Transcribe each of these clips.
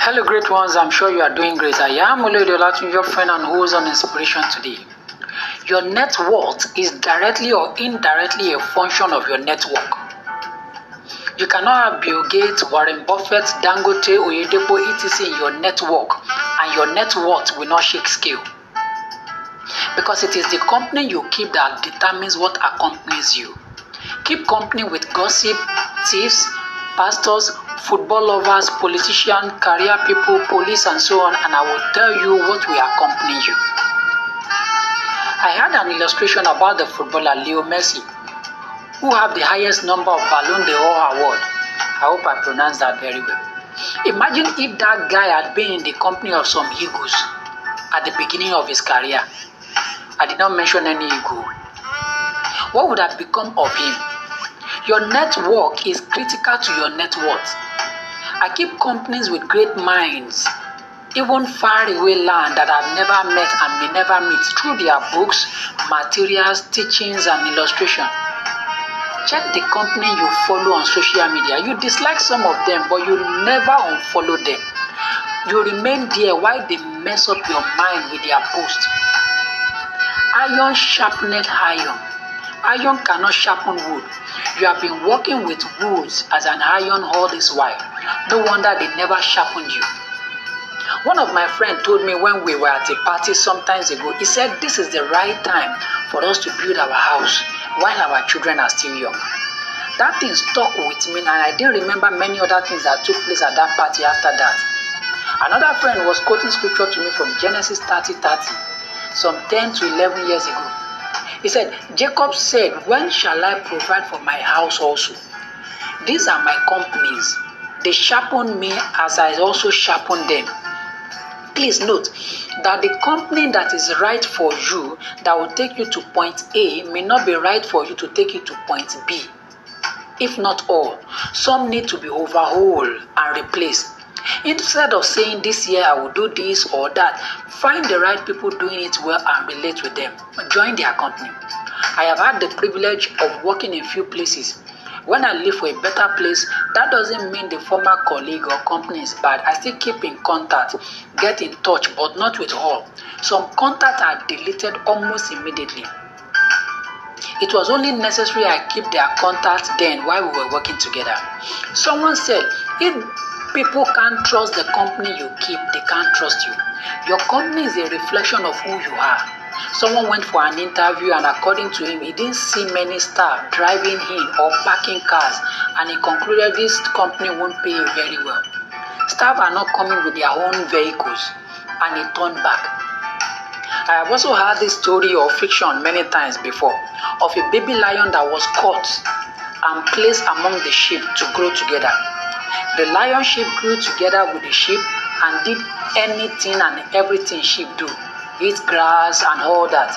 Hello, great ones. I'm sure you are doing great. I am Oyedepo, your friend and host on Inspiration Today. Your net worth is directly or indirectly a function of your network. You cannot have Bill Gates, Warren Buffett, Dangote, Oyedepo, etc. in your network, and your net worth will not shake scale. Because it is the company you keep that determines what accompanies you. Keep company with gossip, thieves, pastors, football lovers, politicians, career people, police, and so on, and I will tell you what will accompany you. I had an illustration about the footballer Leo Messi, who have the highest number of Ballon d'Or award. I hope I pronounced that very well. Imagine if that guy had been in the company of some egos at the beginning of his career. I did not mention any ego. What would have become of him? Your network is critical to your net worth. I keep companies with great minds, even faraway land that I've never met and may never meet, through their books, materials, teachings, and illustration. Check the company you follow on social media. You dislike some of them, but you never unfollow them. You remain there while they mess up your mind with their posts. Iron sharpened iron. Iron cannot sharpen wood. You have been working with wood as an iron all this while. No wonder they never sharpened you. One of my friends told me when we were at a party some time ago, he said, this is the right time for us to build our house while our children are still young. That thing stuck with me, and I didn't remember many other things that took place at that party after that. Another friend was quoting scripture to me from Genesis 30:30, some 10 to 11 years ago. He said, Jacob said, when shall I provide for my house also? These are my companies. They sharpen me as I also sharpen them. Please note that the company that is right for you, that will take you to point A, may not be right for you to take you to point B. If not all, some need to be overhauled and replaced. Instead of saying this year I will do this or that, find the right people doing it well and relate with them. Join their company. I have had the privilege of working in few places. When I leave for a better place, that doesn't mean the former colleague or company is bad. I still keep in contact, get in touch, but not with all. Some contacts are deleted almost immediately. It was only necessary I keep their contacts then while we were working together. Someone said, if people can't trust the company you keep, they can't trust you. Your company is a reflection of who you are. Someone went for an interview, and according to him, he didn't see many staff driving in or parking cars, and he concluded this company won't pay you very well. Staff are not coming with their own vehicles, and he turned back. I have also heard this story or fiction many times before of a baby lion that was caught and placed among the sheep to grow together. The lion sheep grew together with the sheep and did anything and everything sheep do, eat grass and all that.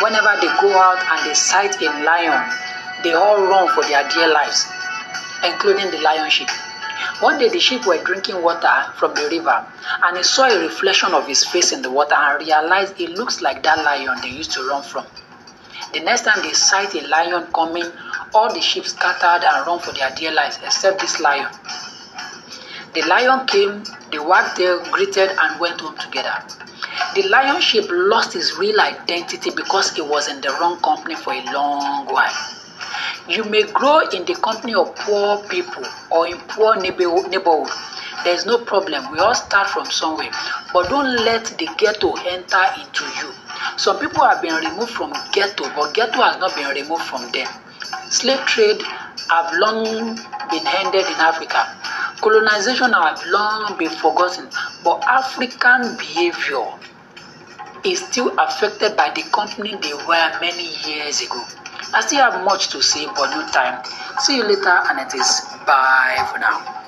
Whenever they go out and they sight a lion, they all run for their dear lives, including the lion sheep. One day the sheep were drinking water from the river, and he saw a reflection of his face in the water and realized it looks like that lion they used to run from. The next time they sight a lion coming, all the sheep scattered and run for their dear lives except this lion. The lion came, they wagged their tail, greeted, and went home together. The lion sheep lost his real identity because he was in the wrong company for a long while. You may grow in the company of poor people or in poor neighborhood. There is no problem. We all start from somewhere. But don't let the ghetto enter into you. Some people have been removed from ghetto, but ghetto has not been removed from them. Slave trade have long been ended in Africa. Colonization have long been forgotten, but African behavior is still affected by the company they were many years ago. I still have much to say, but no time. See you later, and it is bye for now.